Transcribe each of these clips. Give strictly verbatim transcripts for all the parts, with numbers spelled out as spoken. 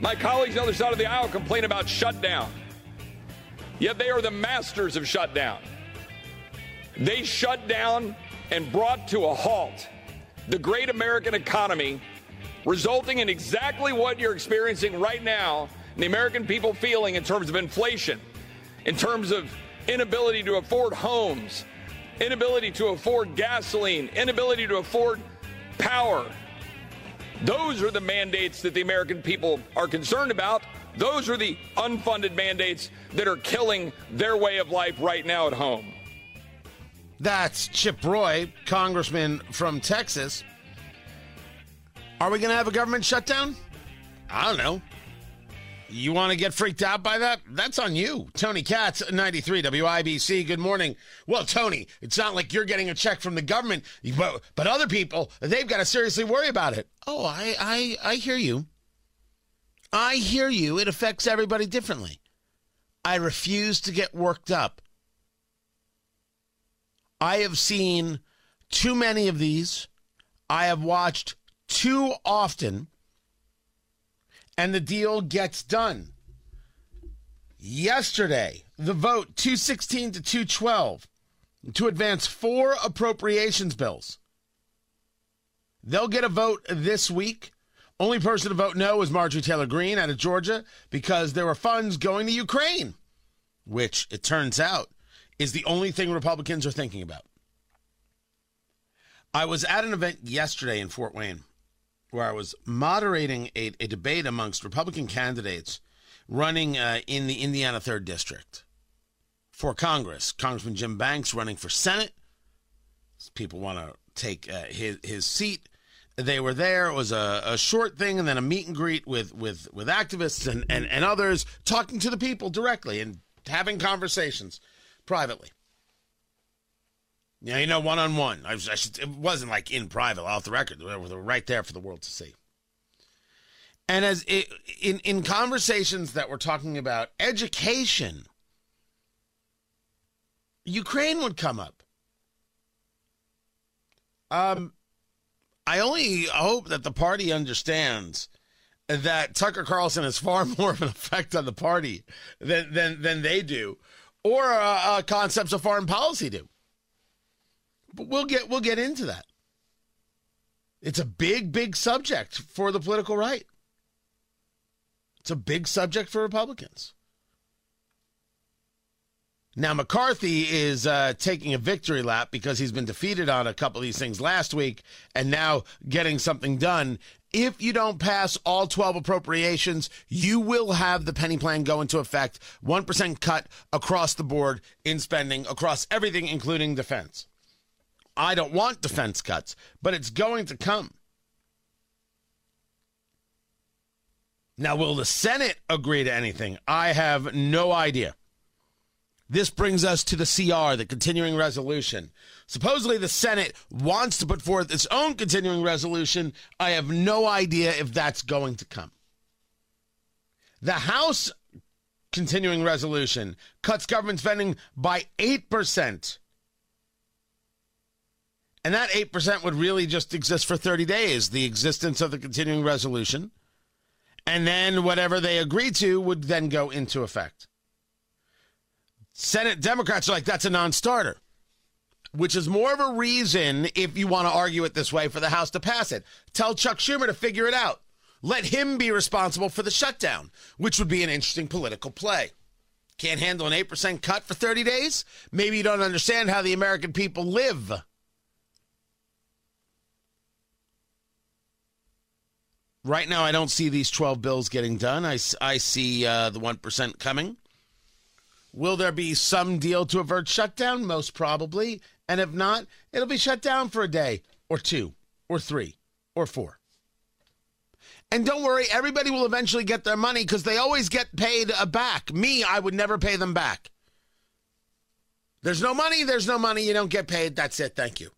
My colleagues on the other side of the aisle complain about shutdown. Yet they are the masters of shutdown. They shut down and brought to a halt the great American economy, resulting in exactly what you're experiencing right now, and the American people feeling in terms of inflation, in terms of inability to afford homes, inability to afford gasoline, inability to afford power. Those are the mandates that the American people are concerned about. Those are the unfunded mandates that are killing their way of life right now at home. That's Chip Roy, congressman from Texas. Are we going to have a government shutdown? I don't know. You want to get freaked out by that? That's on you. Tony Katz, ninety-three W I B C. Good morning. Well, Tony, it's not like you're getting a check from the government, but, but other people, they've got to seriously worry about it. Oh, I, I, I hear you. I hear you. It affects everybody differently. I refuse to get worked up. I have seen too many of these. I have watched too often. And the deal gets done. Yesterday, the vote, two sixteen to two twelve, to advance four appropriations bills. They'll get a vote this week. Only person to vote no was Marjorie Taylor Greene out of Georgia because there were funds going to Ukraine, which it turns out is the only thing Republicans are thinking about. I was at an event yesterday in Fort Wayne, where I was moderating a, a debate amongst Republican candidates running uh, in the Indiana third District for Congress. Congressman Jim Banks running for Senate. People want to take uh, his, his seat. They were there. It was a, a short thing and then a meet and greet with, with, with activists and, and, and others, talking to the people directly and having conversations privately. Yeah, you know, one-on-one. I was, I should, it wasn't like in private, off the record. They were right there for the world to see. And as it, in, in conversations that were talking about education, Ukraine would come up. Um, I only hope that the party understands that Tucker Carlson has far more of an effect on the party than, than, than they do, or uh, uh, concepts of foreign policy do. But we'll get we'll get into that. It's a big, big subject for the political right. It's a big subject for Republicans. Now, McCarthy is uh, taking a victory lap because he's been defeated on a couple of these things last week and now getting something done. If you don't pass all twelve appropriations, you will have the penny plan go into effect. one percent cut across the board in spending, across everything, including defense. I don't want defense cuts, but it's going to come. Now, will the Senate agree to anything? I have no idea. This brings us to the C R, the continuing resolution. Supposedly, the Senate wants to put forth its own continuing resolution. I have no idea if that's going to come. The House continuing resolution cuts government spending by eight percent. And that eight percent would really just exist for thirty days, the existence of the continuing resolution. And then whatever they agree to would then go into effect. Senate Democrats are like, that's a non-starter, which is more of a reason, if you want to argue it this way, for the House to pass it. Tell Chuck Schumer to figure it out. Let him be responsible for the shutdown, which would be an interesting political play. Can't handle an eight percent cut for thirty days? Maybe you don't understand how the American people live. Right now, I don't see these twelve bills getting done. I, I see uh, the one percent coming. Will there be some deal to avert shutdown? Most probably. And if not, it'll be shut down for a day or two or three or four. And don't worry, everybody will eventually get their money because they always get paid back. Me, I would never pay them back. There's no money, there's no money, you don't get paid, that's it, thank you.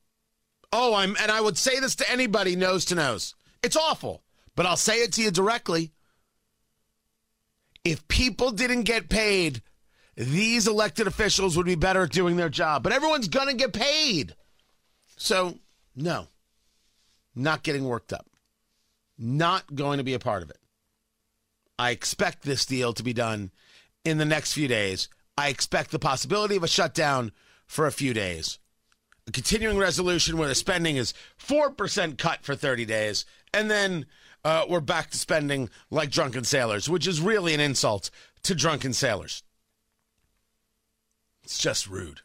Oh, I'm, and I would say this to anybody nose to nose. It's awful, but I'll say it to you directly. If people didn't get paid, these elected officials would be better at doing their job. But everyone's going to get paid. So, no, not getting worked up. Not going to be a part of it. I expect this deal to be done in the next few days. I expect the possibility of a shutdown for a few days. A continuing resolution where the spending is four percent cut for thirty days, and then uh, we're back to spending like drunken sailors, which is really an insult to drunken sailors. It's just rude.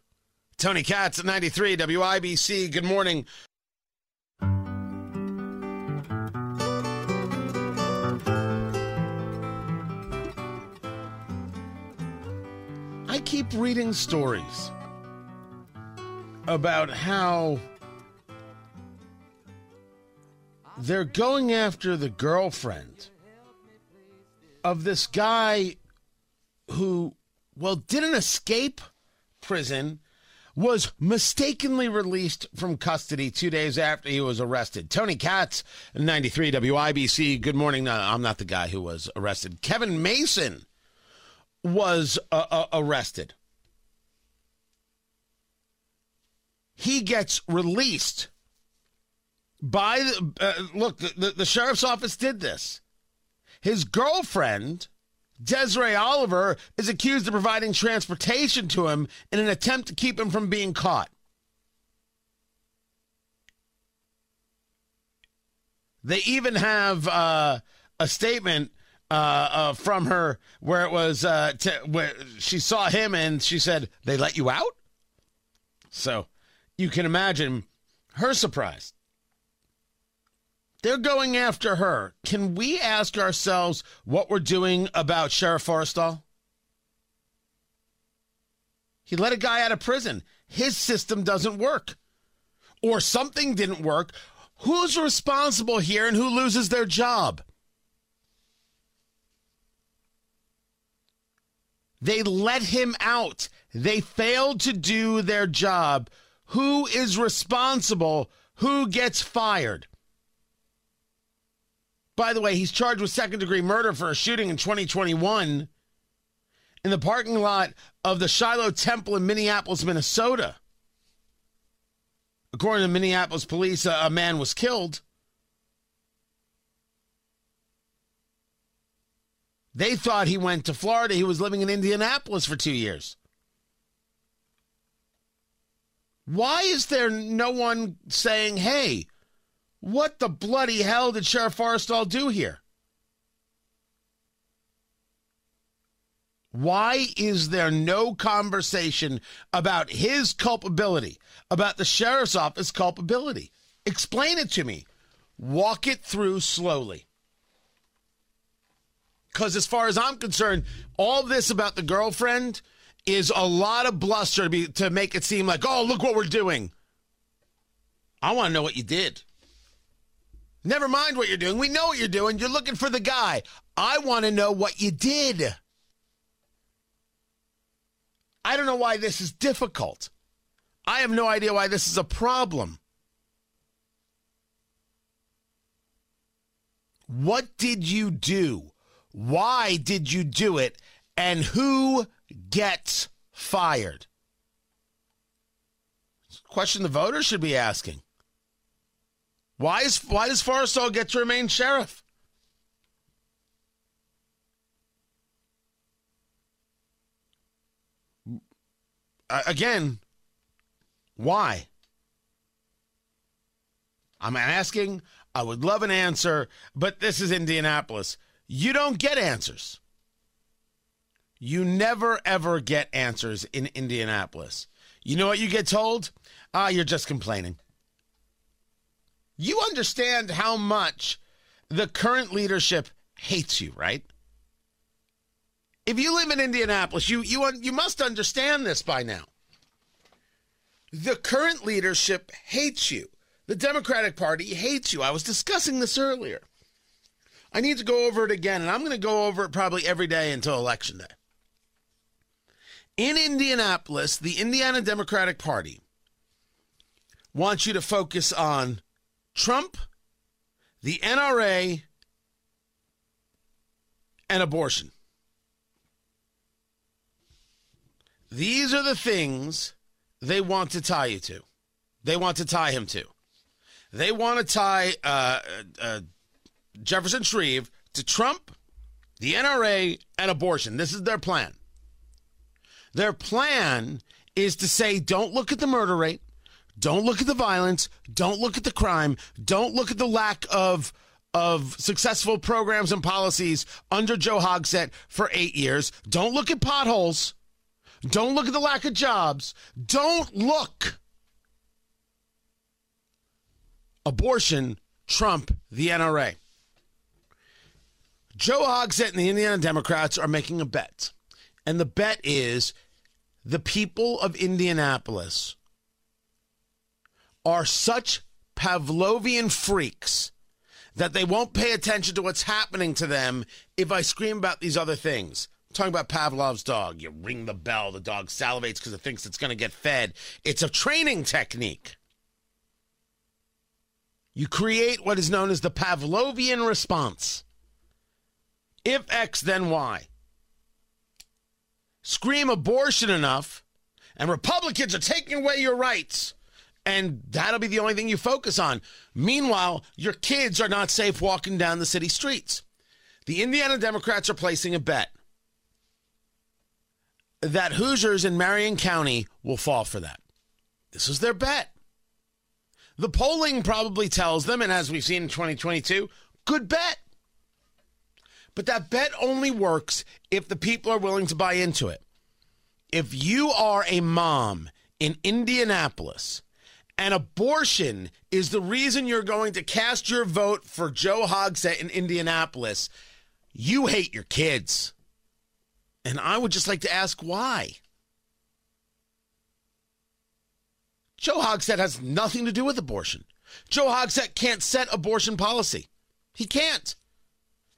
Tony Katz at ninety-three W I B C. Good morning. I keep reading stories about how they're going after the girlfriend of this guy who, well, didn't escape prison, was mistakenly released from custody two days after he was arrested. Tony Katz, ninety-three W I B C. Good morning. No, I'm not the guy who was arrested. Kevin Mason was uh, uh, arrested. He gets released by the uh, look, the, the sheriff's office did this. His girlfriend, Desiree Oliver, is accused of providing transportation to him in an attempt to keep him from being caught. They even have uh, a statement Uh, uh, from her where it was uh, t- where she saw him and she said, "They let you out?" So you can imagine her surprise. They're going after her. Can we ask ourselves what we're doing about Sheriff Forrestal? He let a guy out of prison. His system doesn't work, or something didn't work. Who's responsible here and who loses their job? They let him out. They failed to do their job. Who is responsible? Who gets fired? By the way, he's charged with second-degree murder for a shooting in twenty twenty-one in the parking lot of the Shiloh Temple in Minneapolis, Minnesota. According to Minneapolis police, a man was killed. They thought he went to Florida. He was living in Indianapolis for two years. Why is there no one saying, hey, what the bloody hell did Sheriff Forrestal do here? Why is there no conversation about his culpability, about the sheriff's office culpability? Explain it to me. Walk it through slowly. Because as far as I'm concerned, all this about the girlfriend is a lot of bluster to, be, to make it seem like, oh, look what we're doing. I want to know what you did. Never mind what you're doing. We know what you're doing. You're looking for the guy. I want to know what you did. I don't know why this is difficult. I have no idea why this is a problem. What did you do? Why did you do it? And who gets fired? It's a question the voters should be asking. Why is why does Forrestal get to remain sheriff? Uh, again, why? I'm asking. I would love an answer, but this is Indianapolis. You don't get answers. You never, ever get answers in Indianapolis. You know what you get told? Ah, you're just complaining. You understand how much the current leadership hates you, right? If you live in Indianapolis, you you you must understand this by now. The current leadership hates you. The Democratic Party hates you. I was discussing this earlier. I need to go over it again, and I'm going to go over it probably every day until Election Day. In Indianapolis, the Indiana Democratic Party wants you to focus on Trump, the N R A, and abortion. These are the things they want to tie you to. They want to tie him to. They want to tie uh, uh, Jefferson Shreve to Trump, the N R A, and abortion. This is their plan. Their plan is to say, don't look at the murder rate. Don't look at the violence. Don't look at the crime. Don't look at the lack of of successful programs and policies under Joe Hogsett for eight years. Don't look at potholes. Don't look at the lack of jobs. Don't look. Abortion, Trump, the N R A. Joe Hogsett and the Indiana Democrats are making a bet. And the bet is the people of Indianapolis are such Pavlovian freaks that they won't pay attention to what's happening to them if I scream about these other things. I'm talking about Pavlov's dog. You ring the bell, the dog salivates because it thinks it's going to get fed. It's a training technique. You create what is known as the Pavlovian response. If X, then Y. Scream abortion enough, and Republicans are taking away your rights. And that'll be the only thing you focus on. Meanwhile, your kids are not safe walking down the city streets. The Indiana Democrats are placing a bet that Hoosiers in Marion County will fall for that. This is their bet. The polling probably tells them, and as we've seen in twenty twenty-two, good bet. But that bet only works if the people are willing to buy into it. If you are a mom in Indianapolis and abortion is the reason you're going to cast your vote for Joe Hogsett in Indianapolis, you hate your kids. And I would just like to ask why. Joe Hogsett has nothing to do with abortion. Joe Hogsett can't set abortion policy. He can't.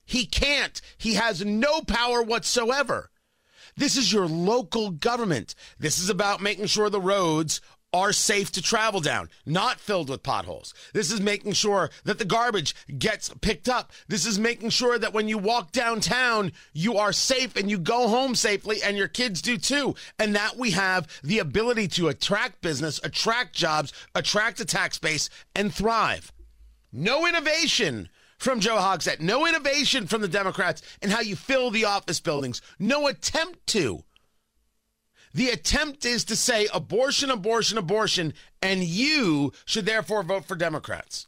He can't. He has no power whatsoever. This is your local government. This is about making sure the roads are safe to travel down, not filled with potholes. This is making sure that the garbage gets picked up. This is making sure that when you walk downtown, you are safe and you go home safely, and your kids do too. And that we have the ability to attract business, attract jobs, attract a tax base, and thrive. No innovation from Joe Hogsett. No innovation from the Democrats in how you fill the office buildings. No attempt to. The attempt is to say abortion, abortion, abortion, and you should therefore vote for Democrats.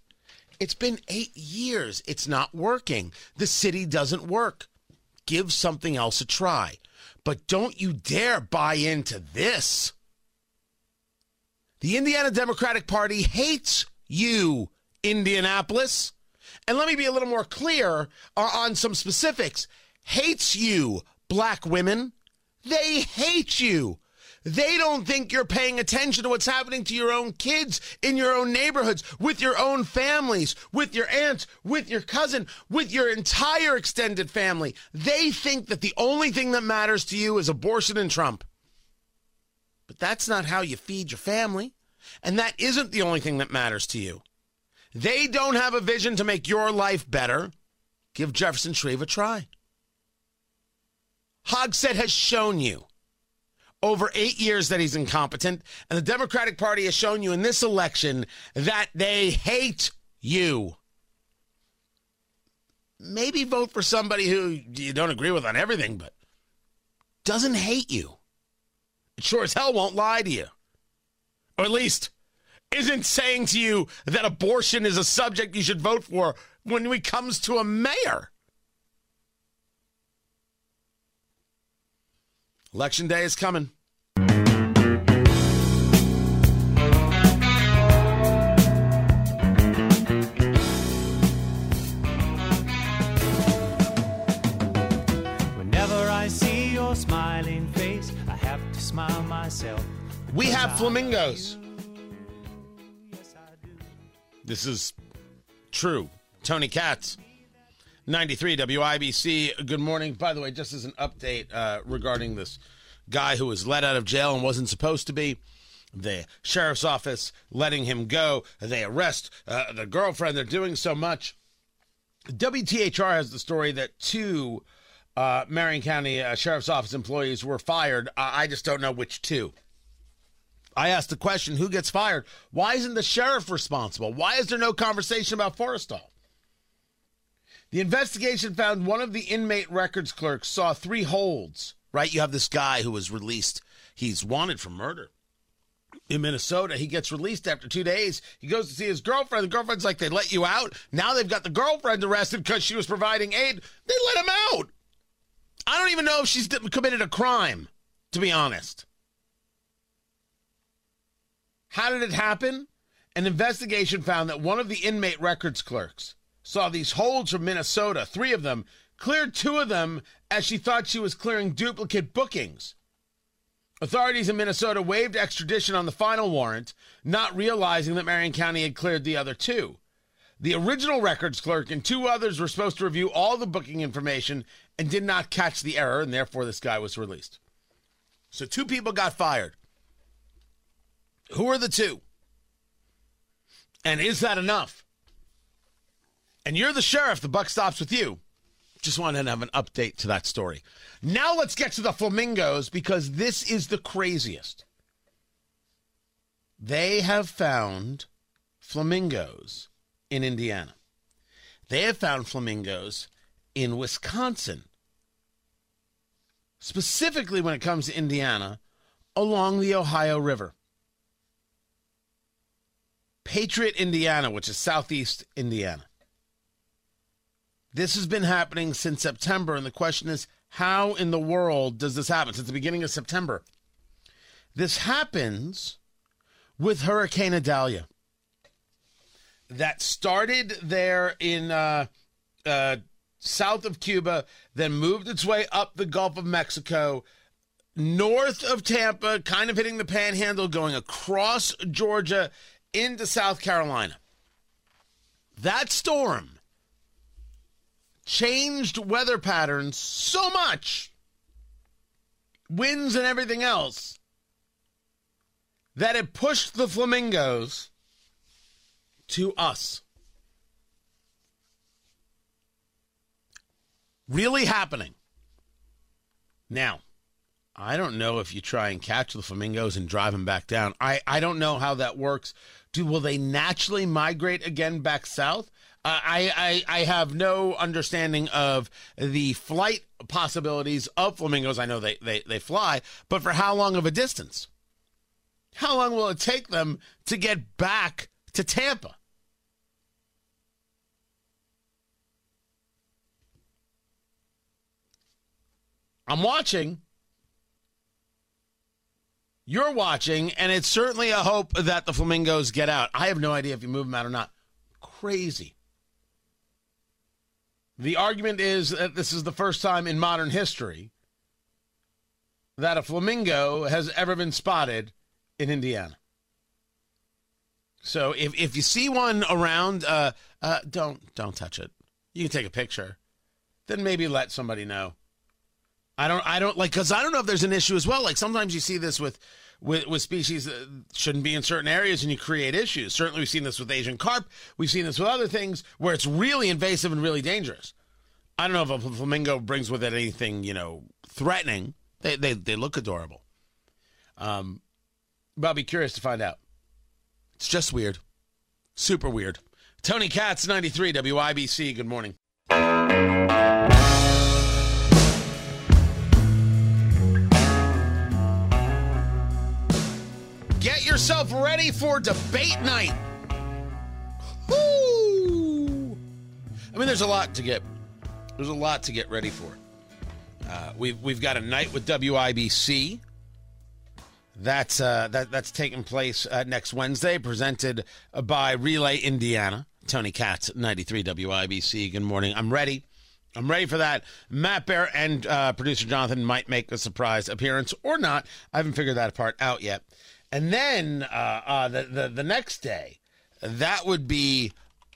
It's been eight years. It's not working. The city doesn't work. Give something else a try. But don't you dare buy into this. The Indiana Democratic Party hates you, Indianapolis. And let me be a little more clear on some specifics. Hates you, black women. They hate you. They don't think you're paying attention to what's happening to your own kids, in your own neighborhoods, with your own families, with your aunt, with your cousin, with your entire extended family. They think that the only thing that matters to you is abortion and Trump. But that's not how you feed your family. And that isn't the only thing that matters to you. They don't have a vision to make your life better. Give Jefferson Shreve a try. Hogsett has shown you over eight years that he's incompetent, and the Democratic Party has shown you in this election that they hate you. Maybe vote for somebody who you don't agree with on everything, but doesn't hate you. It sure as hell won't lie to you. Or at least isn't saying to you that abortion is a subject you should vote for when it comes to a mayor. Election day is coming. Whenever I see your smiling face, I have to smile myself. We have flamingos. Yes, I do. This is true. Tony Katz, ninety-three W I B C. Good morning. By the way, just as an update uh, regarding this guy who was let out of jail and wasn't supposed to be, the sheriff's office letting him go. They arrest uh, the girlfriend. They're doing so much. W T H R has the story that two uh, Marion County uh, Sheriff's Office employees were fired. Uh, I just don't know which two. I asked the question, who gets fired? Why isn't the sheriff responsible? Why is there no conversation about Forrestal? The investigation found one of the inmate records clerks saw three holds, right? You have this guy who was released. He's wanted for murder in Minnesota. He gets released after two days. He goes to see his girlfriend. The girlfriend's like, they let you out. Now they've got the girlfriend arrested because she was providing aid. They let him out. I don't even know if she's committed a crime, to be honest. How did it happen? An investigation found that one of the inmate records clerks saw these holds from Minnesota, three of them, cleared two of them as she thought she was clearing duplicate bookings. Authorities in Minnesota waived extradition on the final warrant, not realizing that Marion County had cleared the other two. The original records clerk and two others were supposed to review all the booking information and did not catch the error, and therefore this guy was released. So two people got fired. Who are the two? And is that enough? And you're the sheriff. The buck stops with you. Just wanted to have an update to that story. Now let's get to the flamingos, because this is the craziest. They have found flamingos in Indiana. They have found flamingos in Wisconsin. Specifically when it comes to Indiana, along the Ohio River. Patriot, Indiana, which is southeast Indiana. This has been happening since September, and the question is, how in the world does this happen? Since the beginning of September. This happens with Hurricane Idalia. That started there in uh, uh, south of Cuba, then moved its way up the Gulf of Mexico, north of Tampa, kind of hitting the panhandle, going across Georgia, into South Carolina. That storm changed weather patterns so much, winds and everything else, that it pushed the flamingos to us. Really happening. Now, I don't know if you try and catch the flamingos and drive them back down. I, I don't know how that works. Do, will they naturally migrate again back south? Uh, I, I I have no understanding of the flight possibilities of flamingos. I know they, they, they fly, but for how long of a distance? How long will it take them to get back to Tampa? I'm watching. You're watching, and it's certainly a hope that the flamingos get out. I have no idea if you move them out or not. Crazy. The argument is that this is the first time in modern history that a flamingo has ever been spotted in Indiana. So if, if you see one around, uh, uh, don't don't touch it. You can take a picture. Then maybe let somebody know. I don't, I don't like, because I don't know if there's an issue as well. Like sometimes you see this with, with, with species that shouldn't be in certain areas and you create issues. Certainly we've seen this with Asian carp. We've seen this with other things where it's really invasive and really dangerous. I don't know if a flamingo brings with it anything, you know, threatening. They, they, they look adorable. Um, but I'll be curious to find out. It's just weird. Super weird. Tony Katz, ninety-three W I B C. Good morning. Get yourself ready for debate night. Woo! I mean, there's a lot to get. There's a lot to get ready for. Uh, we've we've got a night with W I B C. That's uh, that that's taking place uh, next Wednesday, presented by Relay Indiana. Tony Katz, ninety-three W I B C. Good morning. I'm ready. I'm ready for that. Matt Bear and uh, producer Jonathan might make a surprise appearance or not. I haven't figured that part out yet. And then uh, uh, the, the the next day, that would be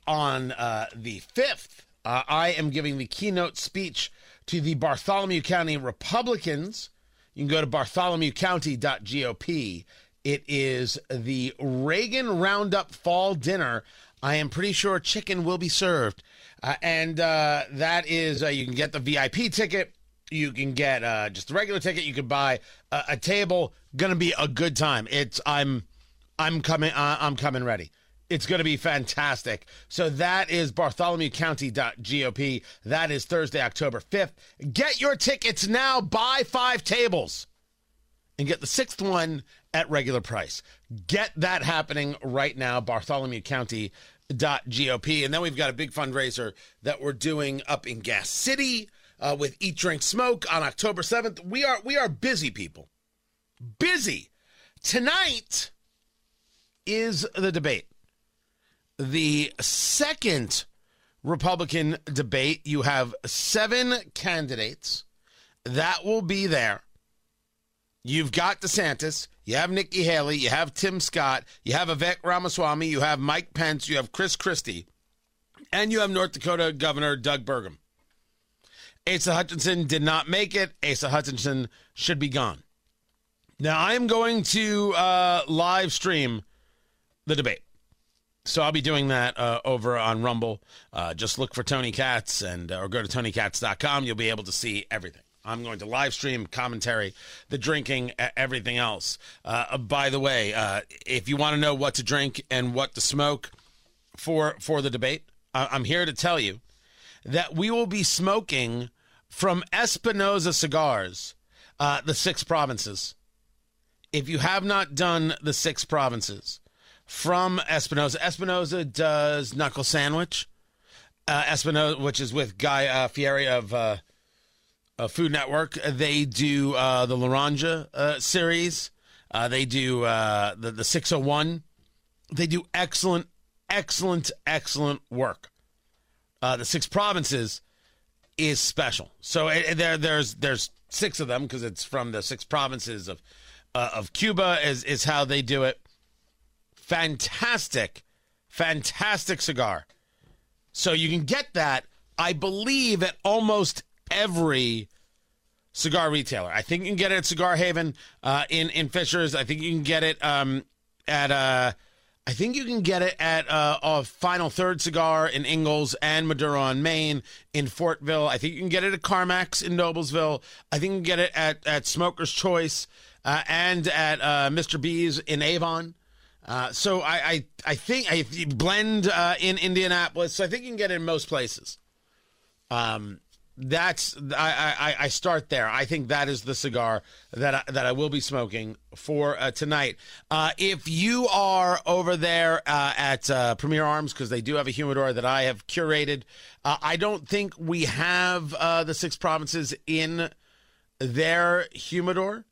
on uh, the fifth. Uh, I am giving the keynote speech to the Bartholomew County Republicans. You can go to Bartholomew County dot G O P. It is the Reagan Roundup Fall Dinner. I am pretty sure chicken will be served. Uh, and uh, that is, uh, you can get the V I P ticket. You can get uh, just the regular ticket. You can buy a, a table. Going to be a good time. It's I'm I'm coming. Uh, I'm coming ready. It's going to be fantastic. So that is Bartholomew County dot G O P. That is Thursday, October fifth. Get your tickets now. Buy five tables and get the sixth one at regular price. Get that happening right now, Bartholomew County dot G O P. And then we've got a big fundraiser that we're doing up in Gas City uh, with Eat, Drink, Smoke on October seventh. We are we are busy, people. Busy. Tonight is the debate. The second Republican debate. You have seven candidates that will be there. You've got DeSantis. You have Nikki Haley. You have Tim Scott. You have Vivek Ramaswamy. You have Mike Pence. You have Chris Christie. And you have North Dakota Governor Doug Burgum. Asa Hutchinson did not make it. Asa Hutchinson should be gone. Now, I'm going to uh, live stream the debate. So I'll be doing that uh, over on Rumble. Uh, just look for Tony Katz and uh, or go to Tony Katz dot com. You'll be able to see everything. I'm going to live stream commentary, the drinking, everything else. Uh, by the way, uh, if you want to know what to drink and what to smoke for for the debate, I- I'm here to tell you that we will be smoking from Espinosa Cigars, uh, the six provinces. If you have not done the six provinces, from Espinosa. Espinosa does Knuckle Sandwich, uh, Espinosa, which is with Guy uh, Fieri of, uh, of Food Network. They do uh, the Laranja uh, series. Uh, they do uh, the, the six oh one. They do excellent, excellent, excellent work. Uh, the Six Provinces is special. So it, there, there's there's six of them because it's from the six provinces of uh, of Cuba is is how they do it. Fantastic, fantastic cigar. So you can get that, I believe, at almost every cigar retailer. I think you can get it at Cigar Haven uh, in in Fishers. I think you can get it um, at uh, I think you can get it at uh, uh, Final Third Cigar in Ingalls and Maduro in Maine, in Fortville. I think you can get it at Carmack's in Noblesville. I think you can get it at at Smoker's Choice uh, and at uh, Mister B's in Avon. Uh, so I, I I think I blend uh, in Indianapolis. So I think you can get it in most places. Um, that's I, I I start there. I think that is the cigar that I, that I will be smoking for uh, tonight. Uh, if you are over there uh, at uh, Premier Arms, because they do have a humidor that I have curated, uh, I don't think we have uh, the six provinces in their humidor.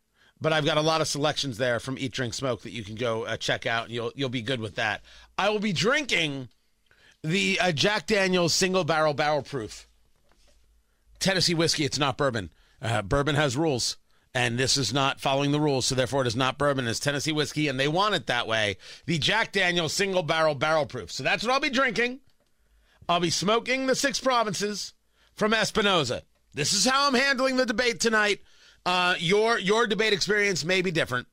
But I've got a lot of selections there from Eat, Drink, Smoke that you can go uh, check out, and you'll you'll be good with that. I will be drinking the uh, Jack Daniel's Single Barrel Barrel Proof Tennessee whiskey. It's not bourbon. Uh, bourbon has rules, and this is not following the rules, so therefore it is not bourbon. It's Tennessee whiskey, and they want it that way. The Jack Daniel's Single Barrel Barrel Proof. So that's what I'll be drinking. I'll be smoking the six provinces from Espinosa. This is how I'm handling the debate tonight. Uh, your your debate experience may be different,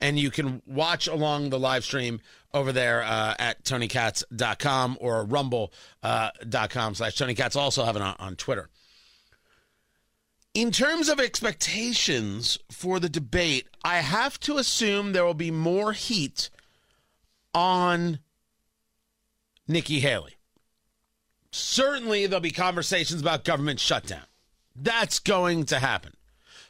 and you can watch along the live stream over there uh, at Tony Katz dot com or Rumble dot com uh, slash TonyKatz. Also have it on, on Twitter. In terms of expectations for the debate, I have to assume there will be more heat on Nikki Haley. Certainly there'll be conversations about government shutdown. That's going to happen.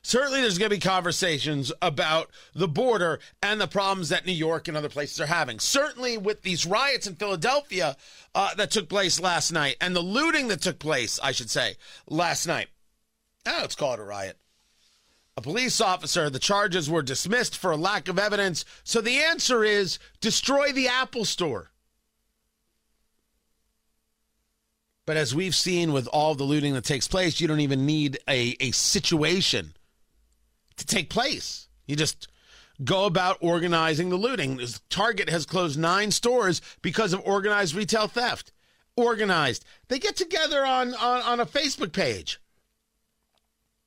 Certainly there's going to be conversations about the border and the problems that New York and other places are having. Certainly with these riots in Philadelphia uh, that took place last night and the looting that took place, I should say, last night. Ah, let's call it a riot. A police officer, the charges were dismissed for lack of evidence. So the answer is destroy the Apple Store. But as we've seen with all the looting that takes place, you don't even need a, a situation to take place. You just go about organizing the looting. Target has closed nine stores because of organized retail theft. Organized. They get together on, on, on a Facebook page.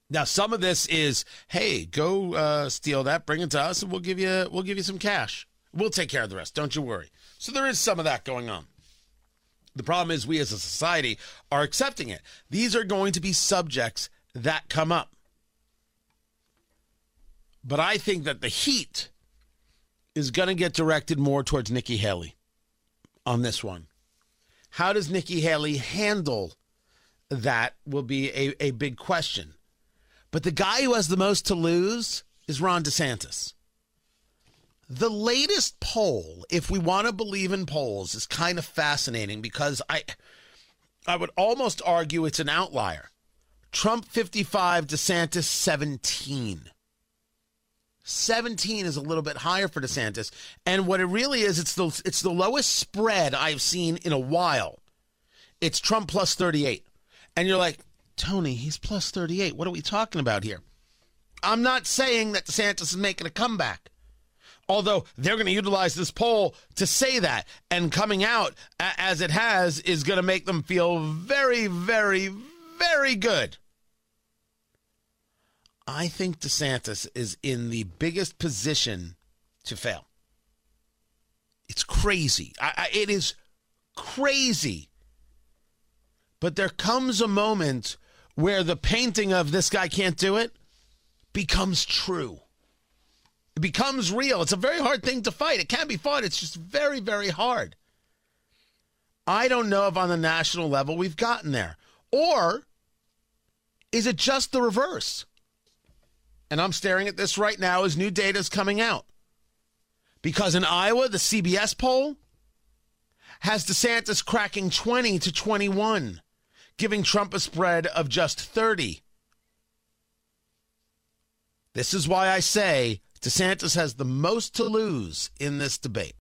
Now, some of this is, hey, go uh, steal that, bring it to us, and we'll give you we'll give you some cash. We'll take care of the rest. Don't you worry. So there is some of that going on. The problem is we as a society are accepting it. These are going to be subjects that come up. But I think that the heat is going to get directed more towards Nikki Haley on this one. How does Nikki Haley handle that will be a, a big question. But the guy who has the most to lose is Ron DeSantis. The latest poll, if we want to believe in polls, is kind of fascinating because I I would almost argue it's an outlier. Trump fifty-five, DeSantis seventeen. seventeen is a little bit higher for DeSantis. And what it really is, it's the, it's the lowest spread I've seen in a while. It's Trump plus thirty-eight. And you're like, Tony, he's plus thirty-eight. What are we talking about here? I'm not saying that DeSantis is making a comeback, although they're going to utilize this poll to say that, and coming out as it has is going to make them feel very, very, very good. I think DeSantis is in the biggest position to fail. It's crazy. I, I, it is crazy. But there comes a moment where the painting of this guy can't do it becomes true. It becomes real. It's a very hard thing to fight. It can be fought. It's just very, very hard. I don't know if on the national level we've gotten there. Or is it just the reverse? And I'm staring at this right now as new data is coming out. Because in Iowa, the C B S poll has DeSantis cracking twenty to twenty-one, giving Trump a spread of just thirty. This is why I say DeSantis has the most to lose in this debate.